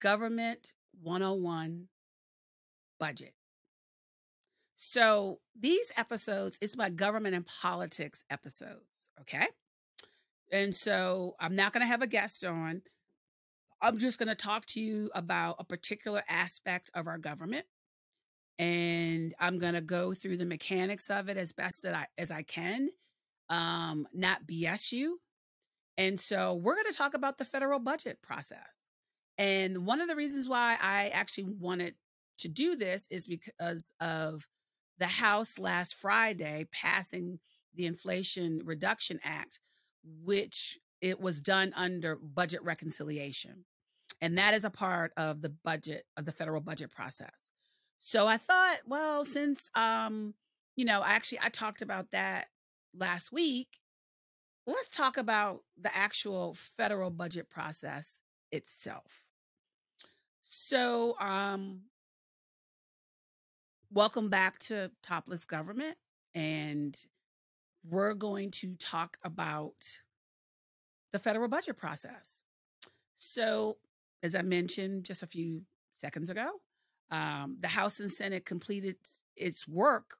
Government 101 budget. So these episodes, it's my government and politics episodes, okay? And so I'm not going to have a guest on. I'm just going to talk to you about a particular aspect of our government. And I'm going to go through the mechanics of it as best that I can, not BS you. And so we're going to talk about the federal budget process. And one of the reasons why I actually wanted to do this is because of the House last Friday passing the Inflation Reduction Act, which it was done under budget reconciliation. And that is a part of the budget, of the federal budget process. So I thought, well, since, I talked about that last week, let's talk about the actual federal budget process itself. So, welcome back to Topless Government, and we're going to talk about the federal budget process. So, as I mentioned just a few seconds ago, the House and Senate completed its work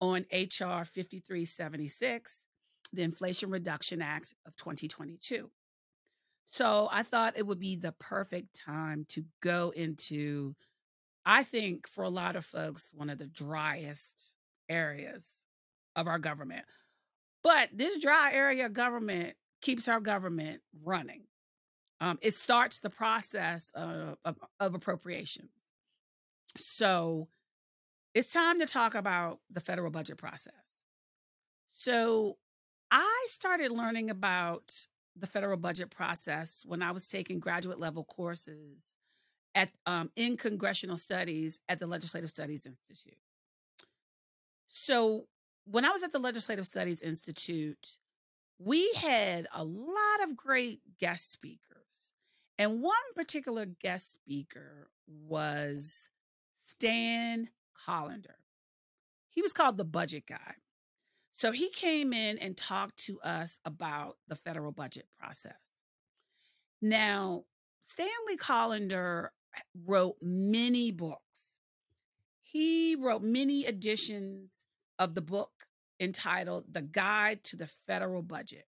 on H.R. 5376, the Inflation Reduction Act of 2022. So I thought it would be the perfect time to go into, I think for a lot of folks, one of the driest areas of our government. But this dry area of government keeps our government running. It starts the process of appropriations. So it's time to talk about the federal budget process. So I started learning about the federal budget process when I was taking graduate level courses at in Congressional Studies at the Legislative Studies Institute. So when I was at the Legislative Studies Institute, we had a lot of great guest speakers. And one particular guest speaker was Stan Collender. He was called the budget guy. So he came in and talked to us about the federal budget process. Now, Stanley Collender wrote many books. He wrote many editions of the book entitled The Guide to the Federal Budget.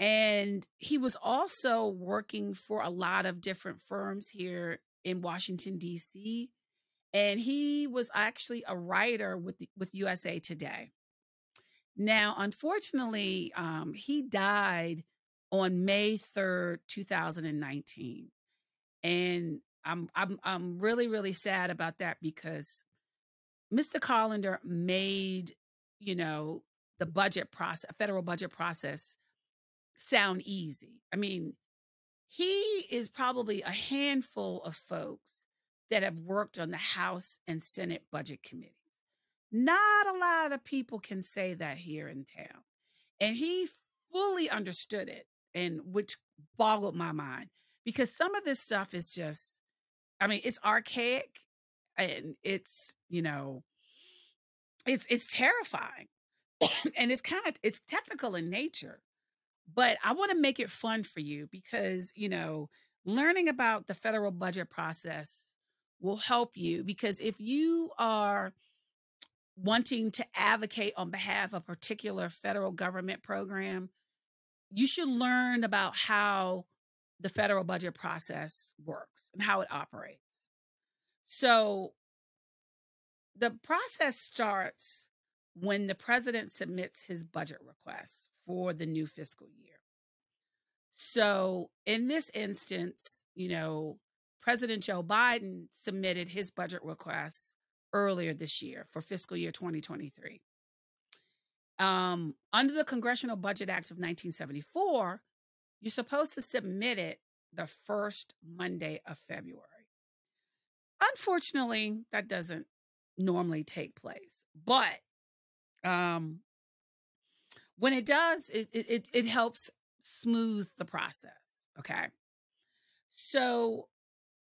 And he was also working for a lot of different firms here in Washington, DC. And he was actually a writer with USA Today. Now, unfortunately, he died on May 3rd, 2019. And I'm really, really sad about that because Mr. Collender made, the budget process, federal budget process sound easy. I mean, he is probably a handful of folks that have worked on the House and Senate budget committee. Not a lot of people can say that here in town. And he fully understood it, and which boggled my mind because some of this stuff is just, it's archaic and it's, it's terrifying and it's technical in nature, but I want to make it fun for you because, learning about the federal budget process will help you because if you are wanting to advocate on behalf of a particular federal government program, you should learn about how the federal budget process works and how it operates. So the process starts when the president submits his budget request for the new fiscal year. So in this instance, President Joe Biden submitted his budget request earlier this year for fiscal year 2023. Under the Congressional Budget Act of 1974, you're supposed to submit it the first Monday of February. Unfortunately, that doesn't normally take place, but When it does, it helps smooth the process, okay? So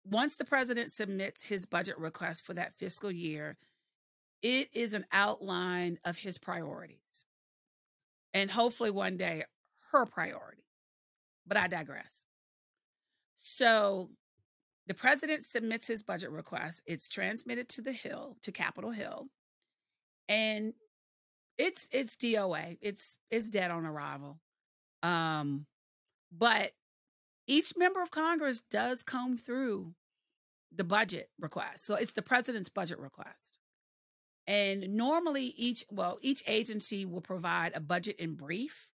once the president submits his budget request for that fiscal year, it is an outline of his priorities and hopefully one day her priority, but I digress. So the president submits his budget request. It's transmitted to the Hill, to Capitol Hill, and it's DOA. It's dead on arrival. But each member of Congress does comb through the budget request. So it's the president's budget request. And normally each agency will provide a budget in brief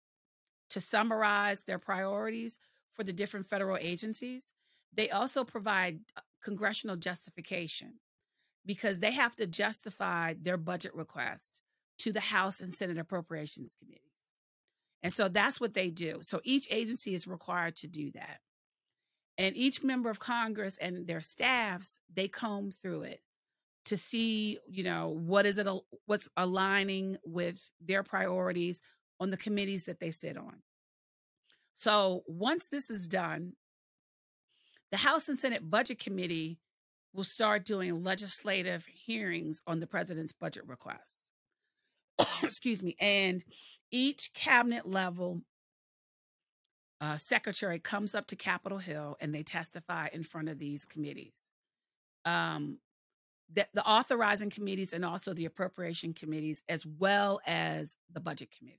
to summarize their priorities for the different federal agencies. They also provide congressional justification because they have to justify their budget request to the House and Senate Appropriations Committees. And so that's what they do. So each agency is required to do that. And each member of Congress and their staffs, they comb through it to see, what's aligning with their priorities on the committees that they sit on. So once this is done, the House and Senate Budget Committee will start doing legislative hearings on the president's budget request. Excuse me. And each cabinet level secretary comes up to Capitol Hill and they testify in front of these committees. The authorizing committees and also the appropriation committees, as well as the budget committees.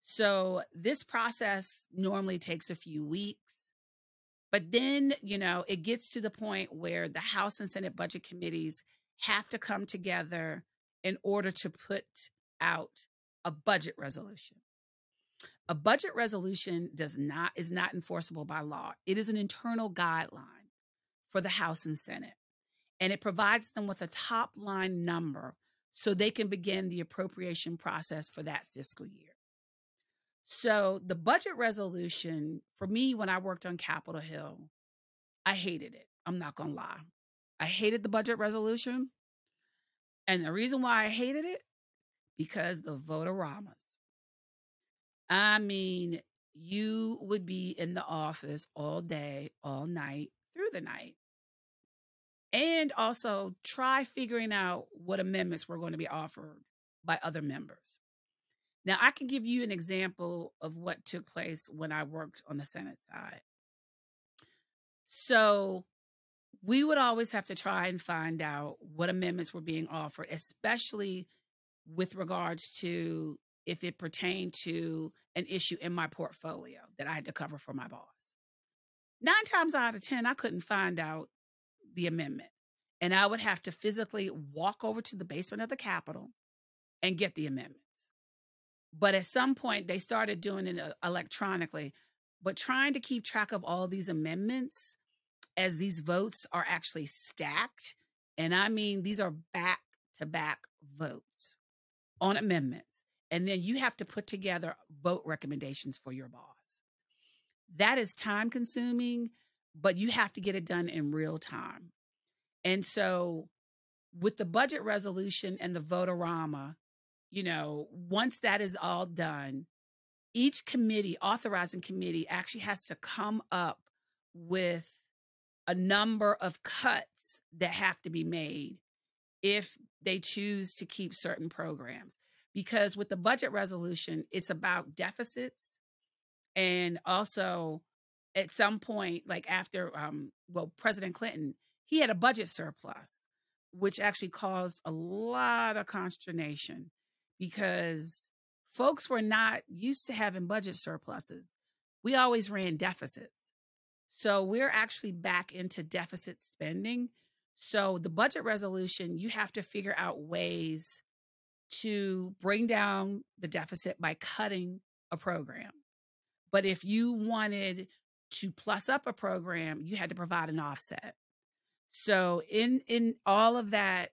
So this process normally takes a few weeks, but then, it gets to the point where the House and Senate budget committees have to come together in order to put out a budget resolution. A budget resolution is not enforceable by law. It is an internal guideline for the House and Senate. And it provides them with a top line number so they can begin the appropriation process for that fiscal year. So the budget resolution, for me, when I worked on Capitol Hill, I hated it. I'm not going to lie. I hated the budget resolution. And the reason why I hated it, because the Votoramas. I mean, you would be in the office all day, all night, through the night. And also try figuring out what amendments were going to be offered by other members. Now, I can give you an example of what took place when I worked on the Senate side. So we would always have to try and find out what amendments were being offered, especially with regards to if it pertained to an issue in my portfolio that I had to cover for my boss. 9 times out of 10, I couldn't find out the amendment. And I would have to physically walk over to the basement of the Capitol and get the amendments. But at some point, they started doing it electronically. But trying to keep track of all these amendments as these votes are actually stacked, and I mean, these are back-to-back votes on amendments. And then you have to put together vote recommendations for your boss. That is time-consuming, but you have to get it done in real time. And so with the budget resolution and the Votorama, once that is all done, each committee, authorizing committee, actually has to come up with a number of cuts that have to be made if they choose to keep certain programs. Because with the budget resolution, it's about deficits and also at some point, like after, President Clinton, he had a budget surplus, which actually caused a lot of consternation because folks were not used to having budget surpluses. We always ran deficits. So we're actually back into deficit spending. So the budget resolution, you have to figure out ways to bring down the deficit by cutting a program. But if you wanted to plus up a program, you had to provide an offset. So in all of that,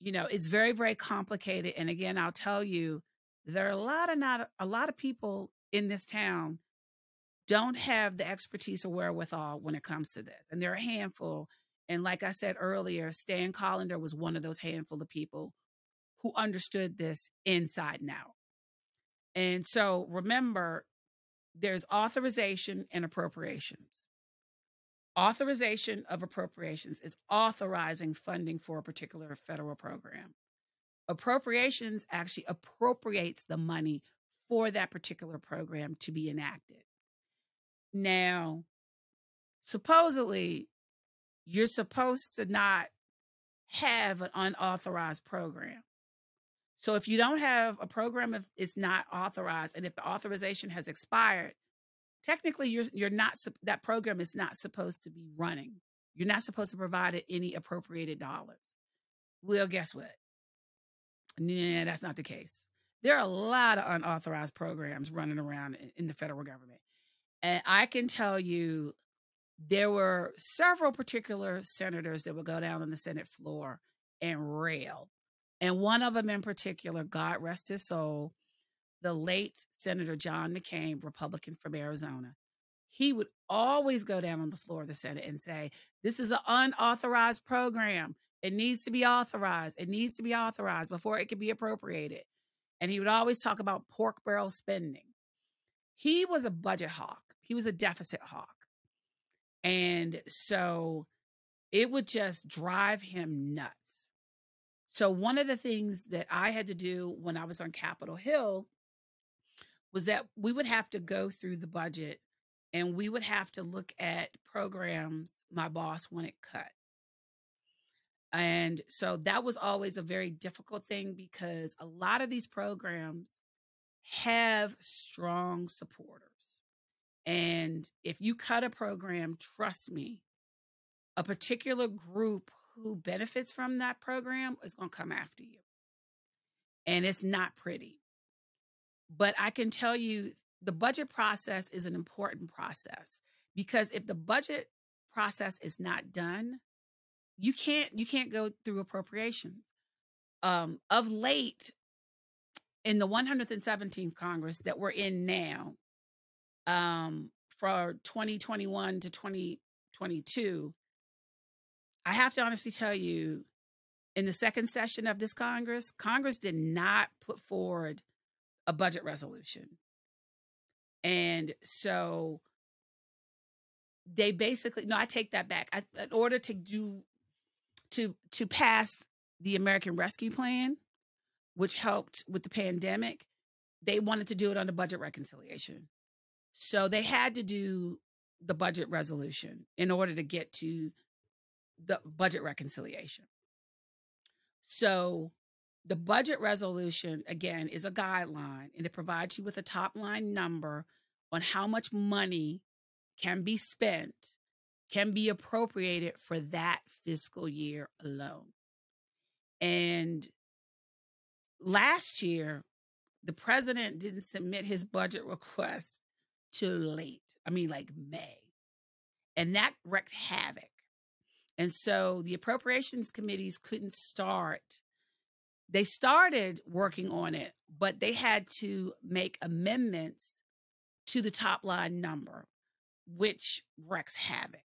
it's very, very complicated. And again, I'll tell you, there are a lot of people in this town don't have the expertise or wherewithal when it comes to this. And there are a handful. And like I said earlier, Stan Collender was one of those handful of people who understood this inside and out. And so remember, there's authorization and appropriations. Authorization of appropriations is authorizing funding for a particular federal program. Appropriations actually appropriates the money for that particular program to be enacted. Now, supposedly, you're supposed to not have an unauthorized program. So if you don't have a program, if it's not authorized, and if the authorization has expired, technically you're not, that program is not supposed to be running. You're not supposed to provide it any appropriated dollars. Well, guess what? Nah, that's not the case. There are a lot of unauthorized programs running around in the federal government. And I can tell you there were several particular senators that would go down on the Senate floor and rail. And one of them in particular, God rest his soul, the late Senator John McCain, Republican from Arizona. He would always go down on the floor of the Senate and say, this is an unauthorized program. It needs to be authorized. It needs to be authorized before it can be appropriated. And he would always talk about pork barrel spending. He was a budget hawk. He was a deficit hawk. And so it would just drive him nuts. So one of the things that I had to do when I was on Capitol Hill was that we would have to go through the budget and we would have to look at programs my boss wanted cut. And so that was always a very difficult thing because a lot of these programs have strong supporters. And if you cut a program, trust me, a particular group who benefits from that program is going to come after you. And it's not pretty. But I can tell you the budget process is an important process because if the budget process is not done, you can't go through appropriations. Of late, in the 117th Congress that we're in now, for 2021 to 2022, I have to honestly tell you, in the second session of this Congress, Congress did not put forward a budget resolution. And so they basically, no, I take that back. In order to do, to pass the American Rescue Plan, which helped with the pandemic, they wanted to do it on the budget reconciliation. So they had to do the budget resolution in order to get to the budget reconciliation. So the budget resolution, again, is a guideline, and it provides you with a top line number on how much money can be spent, can be appropriated for that fiscal year alone. And last year, the president didn't submit his budget request till late. I mean, like May. And that wreaked havoc. And so the appropriations committees couldn't start. They started working on it, but they had to make amendments to the top line number, which wreaks havoc.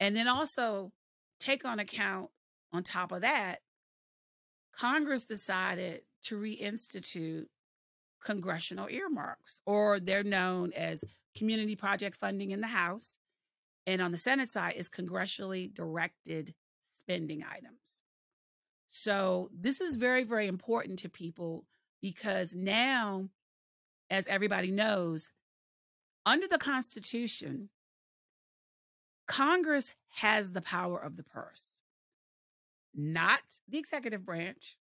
And then also take on account, on top of that, Congress decided to reinstitute congressional earmarks, or they're known as community project funding in the House. And on the Senate side is congressionally directed spending items. So this is very, very important to people because now, as everybody knows, under the Constitution, Congress has the power of the purse, not the executive branch.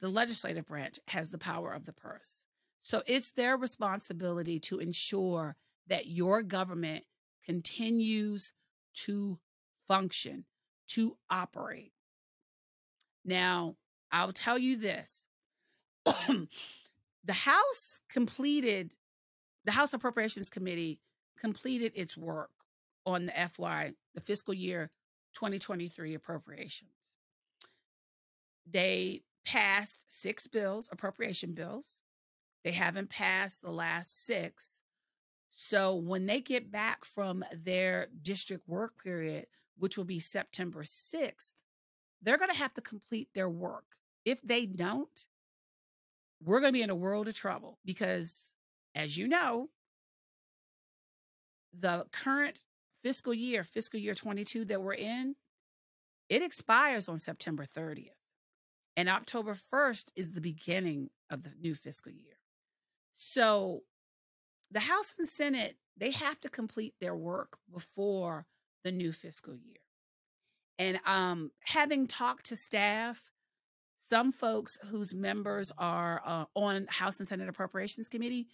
The legislative branch has the power of the purse. So it's their responsibility to ensure that your government continues to function, to operate. Now, I'll tell you this. The House Appropriations Committee completed its work on the the fiscal year 2023 appropriations. They passed 6 bills, appropriation bills. They haven't passed the last 6. So when they get back from their district work period, which will be September 6th, they're going to have to complete their work. If they don't, we're going to be in a world of trouble because, as you know, the current fiscal year 22 that we're in, it expires on September 30th. And October 1st is the beginning of the new fiscal year. So the House and Senate, they have to complete their work before the new fiscal year. And having talked to staff, some folks whose members are on House and Senate Appropriations Committee,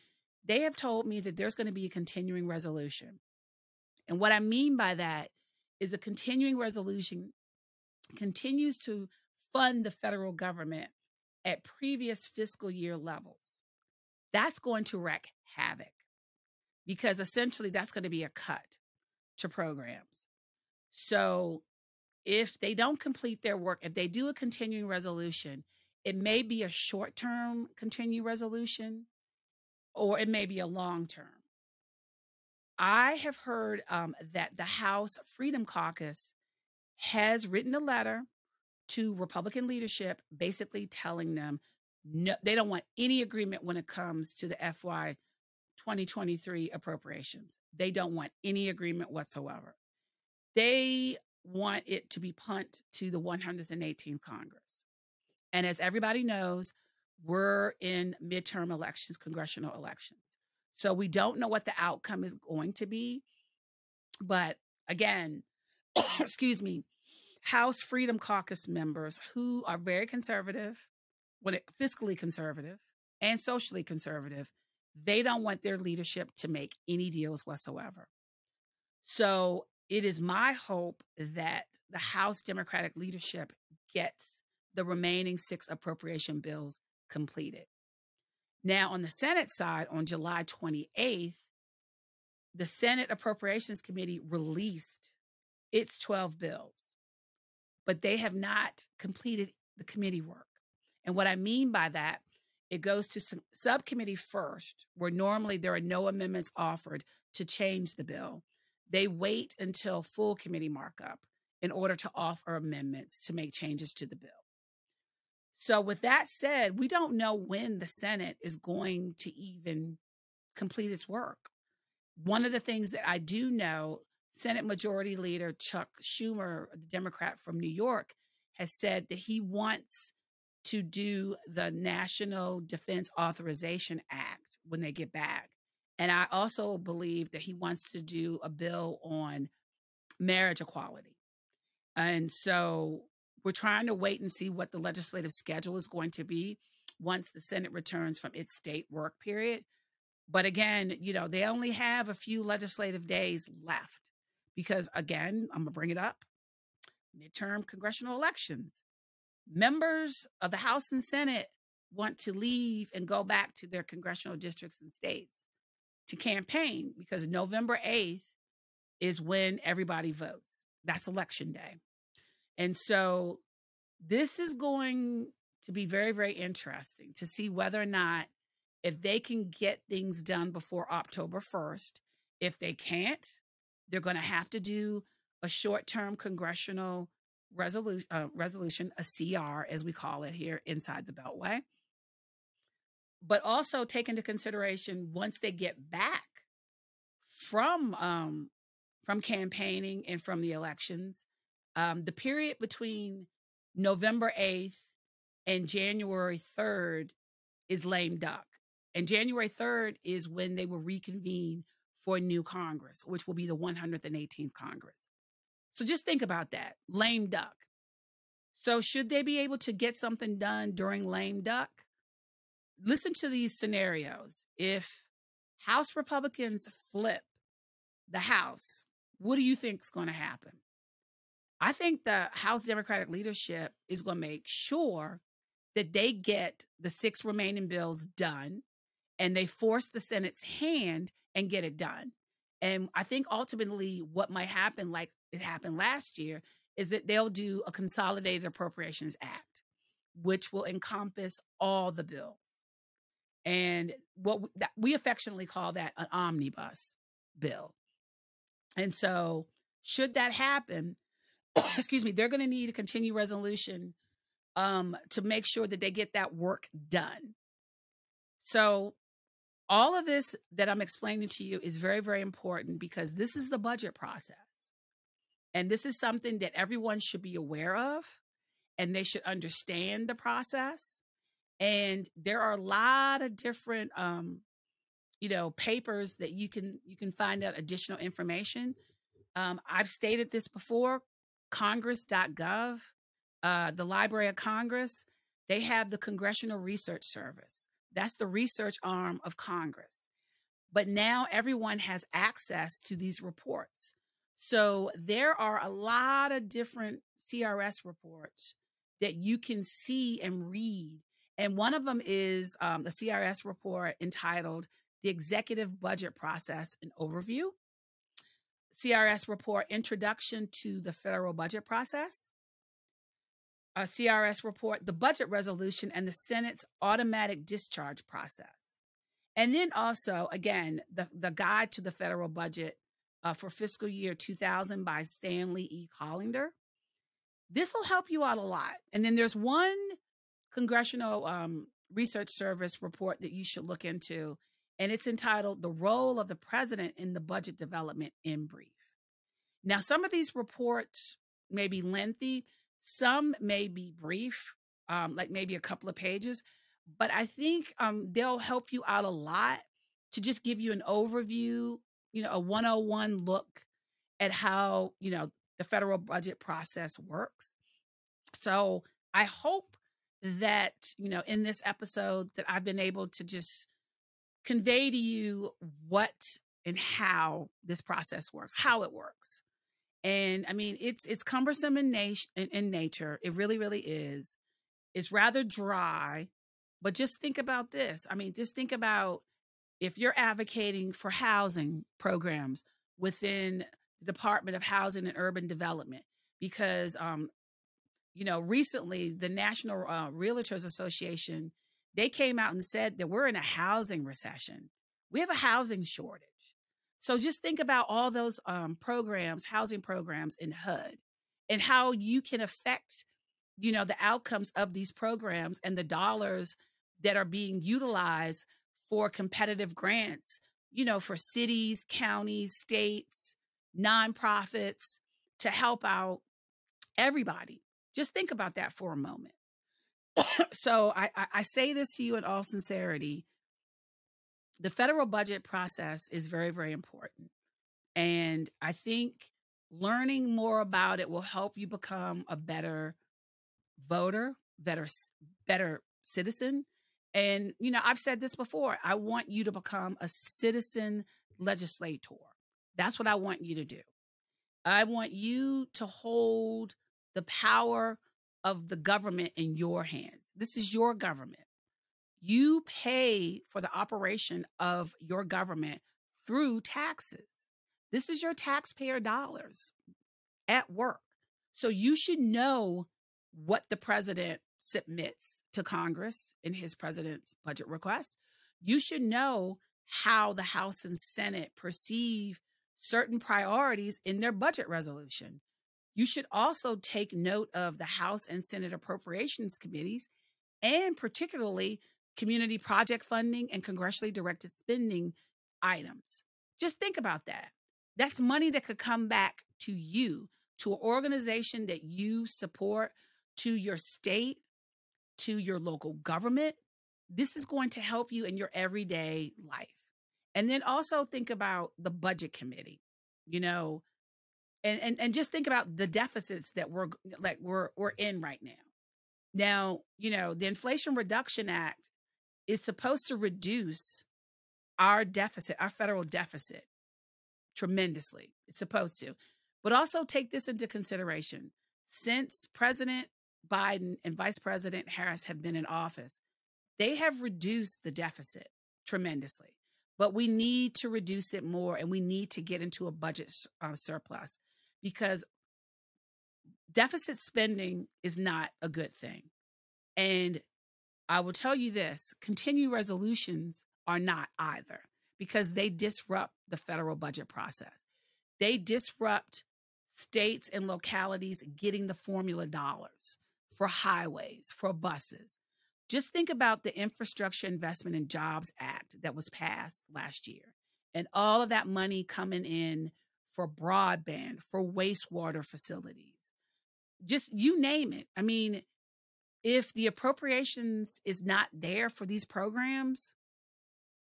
they have told me that there's going to be a continuing resolution. And what I mean by that is a continuing resolution continues to fund the federal government at previous fiscal year levels. That's going to wreak havoc because essentially that's going to be a cut to programs. So if they don't complete their work, if they do a continuing resolution, it may be a short-term continuing resolution or it may be a long-term. I have heard that the House Freedom Caucus has written a letter to Republican leadership basically telling them no, they don't want any agreement when it comes to the FY 2023 appropriations. They don't want any agreement whatsoever. They want it to be punt to the 118th Congress. And as everybody knows, we're in midterm elections, congressional elections. So we don't know what the outcome is going to be. But again, excuse me, House Freedom Caucus members who are very conservative, fiscally conservative and socially conservative, they don't want their leadership to make any deals whatsoever. So it is my hope that the House Democratic leadership gets the remaining 6 appropriation bills completed. Now, on the Senate side, on July 28th, the Senate Appropriations Committee released its 12 bills, but they have not completed the committee work. And what I mean by that, it goes to subcommittee first, where normally there are no amendments offered to change the bill. They wait until full committee markup in order to offer amendments to make changes to the bill. So with that said, we don't know when the Senate is going to even complete its work. One of the things that I do know, Senate Majority Leader Chuck Schumer, the Democrat from New York, has said that he wants to do the National Defense Authorization Act when they get back. And I also believe that he wants to do a bill on marriage equality. And so we're trying to wait and see what the legislative schedule is going to be once the Senate returns from its state work period. But again, you know, they only have a few legislative days left because, again, I'm going to bring it up, midterm congressional elections. Members of the House and Senate want to leave and go back to their congressional districts and states to campaign because November 8th is when everybody votes. That's election day. And so this is going to be very, very interesting to see whether or not if they can get things done before October 1st. If they can't, they're going to have to do a short-term congressional resolution, a CR, as we call it here inside the Beltway. But also take into consideration once they get back from campaigning and from the elections, the period between November 8th and January 3rd is lame duck. And January 3rd is when they will reconvene for a new Congress, which will be the 118th Congress. So just think about that, lame duck. So should they be able to get something done during lame duck? Listen to these scenarios. If House Republicans flip the House, what do you think is going to happen? I think the House Democratic leadership is going to make sure that they get the 6 remaining bills done and they force the Senate's hand and get it done. And I think ultimately what might happen, like it happened last year, is that they'll do a Consolidated Appropriations Act, which will encompass all the bills. And what we affectionately call that an omnibus bill. And so should that happen, excuse me, they're going to need a continuing resolution to make sure that they get that work done. So all of this that I'm explaining to you is very, very important because this is the budget process. And this is something that everyone should be aware of, and they should understand the process. And there are a lot of different, papers that you can find out additional information. I've stated this before, Congress.gov, the Library of Congress, they have the Congressional Research Service. That's the research arm of Congress. But now everyone has access to these reports. So there are a lot of different CRS reports that you can see and read. And one of them is a CRS report entitled The Executive Budget Process, an Overview. CRS report, Introduction to the Federal Budget Process. A CRS report, the budget resolution and the Senate's automatic discharge process. And then also, again, the guide to the federal budget for fiscal year 2000 by Stanley E. Collender. This will help you out a lot. And then there's one Congressional Research Service report that you should look into, and it's entitled The Role of the President in the Budget Development in Brief. Now, some of these reports may be lengthy. Some may be brief, like maybe a couple of pages, but I think they'll help you out a lot to just give you an overview, a 101 look at how, the federal budget process works. So I hope that, in this episode that I've been able to just convey to you what and how this process works, how it works. And I mean, it's cumbersome in nature. It really, really is. It's rather dry, but just think about this. I mean, just think about if you're advocating for housing programs within the Department of Housing and Urban Development, because, recently the National Realtors Association, they came out and said that we're in a housing recession. We have a housing shortage. So just think about all those housing programs in HUD, and how you can affect, the outcomes of these programs and the dollars that are being utilized for competitive grants, for cities, counties, states, nonprofits to help out everybody. Just think about that for a moment. So I say this to you in all sincerity. The federal budget process is very, very important. And I think learning more about it will help you become a better voter, better citizen. And, I've said this before, I want you to become a citizen legislator. That's what I want you to do. I want you to hold the power of the government in your hands. This is your government. You pay for the operation of your government through taxes. This is your taxpayer dollars at work. So you should know what the president submits to Congress in his president's budget request. You should know how the House and Senate perceive certain priorities in their budget resolution. You should also take note of the House and Senate appropriations committees, and particularly community project funding and congressionally directed spending items. Just think about that. That's money that could come back to you, to an organization that you support, to your state, to your local government. This is going to help you in your everyday life. And then also think about the budget committee, and just think about the deficits that we're in right now. Now, the Inflation Reduction Act is supposed to reduce our deficit, our federal deficit, tremendously. It's supposed to. But also take this into consideration. Since President Biden and Vice President Harris have been in office, they have reduced the deficit tremendously. But we need to reduce it more, and we need to get into a budget surplus, because deficit spending is not a good thing. And I will tell you this, continuing resolutions are not either, because they disrupt the federal budget process. They disrupt states and localities getting the formula dollars for highways, for buses, Just think about the Infrastructure Investment and Jobs Act that was passed last year and all of that money coming in for broadband, for wastewater facilities, just you name it. I mean, if the appropriations is not there for these programs,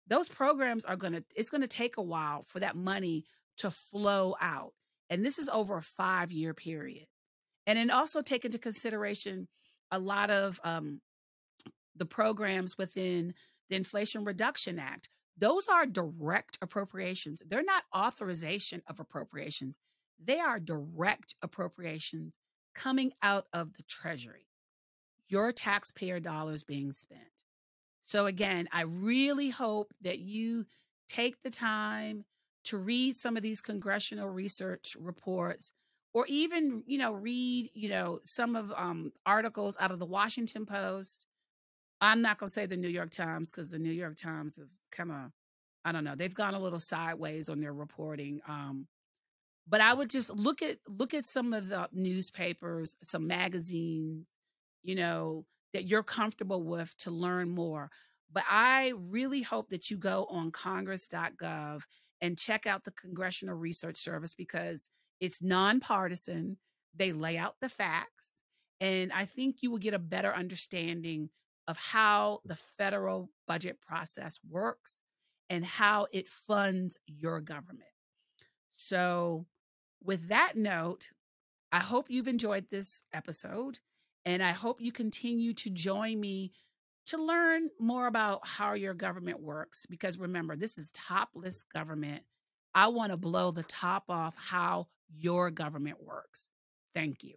those programs are going to, it's going to take a while for that money to flow out. And this is over a 5-year period. And then also take into consideration a lot of the programs within the Inflation Reduction Act. Those are direct appropriations. They're not authorization of appropriations. They are direct appropriations coming out of the Treasury, your taxpayer dollars being spent. So again, I really hope that you take the time to read some of these congressional research reports, or even, read, some of articles out of the Washington Post. I'm not going to say the New York Times, because the New York Times is kind of, I don't know, they've gone a little sideways on their reporting. But I would just look at some of the newspapers, some magazines, that you're comfortable with to learn more. But I really hope that you go on Congress.gov and check out the Congressional Research Service, because it's nonpartisan. They lay out the facts. And I think you will get a better understanding of how the federal budget process works and how it funds your government. So with that note, I hope you've enjoyed this episode. And I hope you continue to join me to learn more about how your government works. Because remember, this is Topless Government. I want to blow the top off how your government works. Thank you.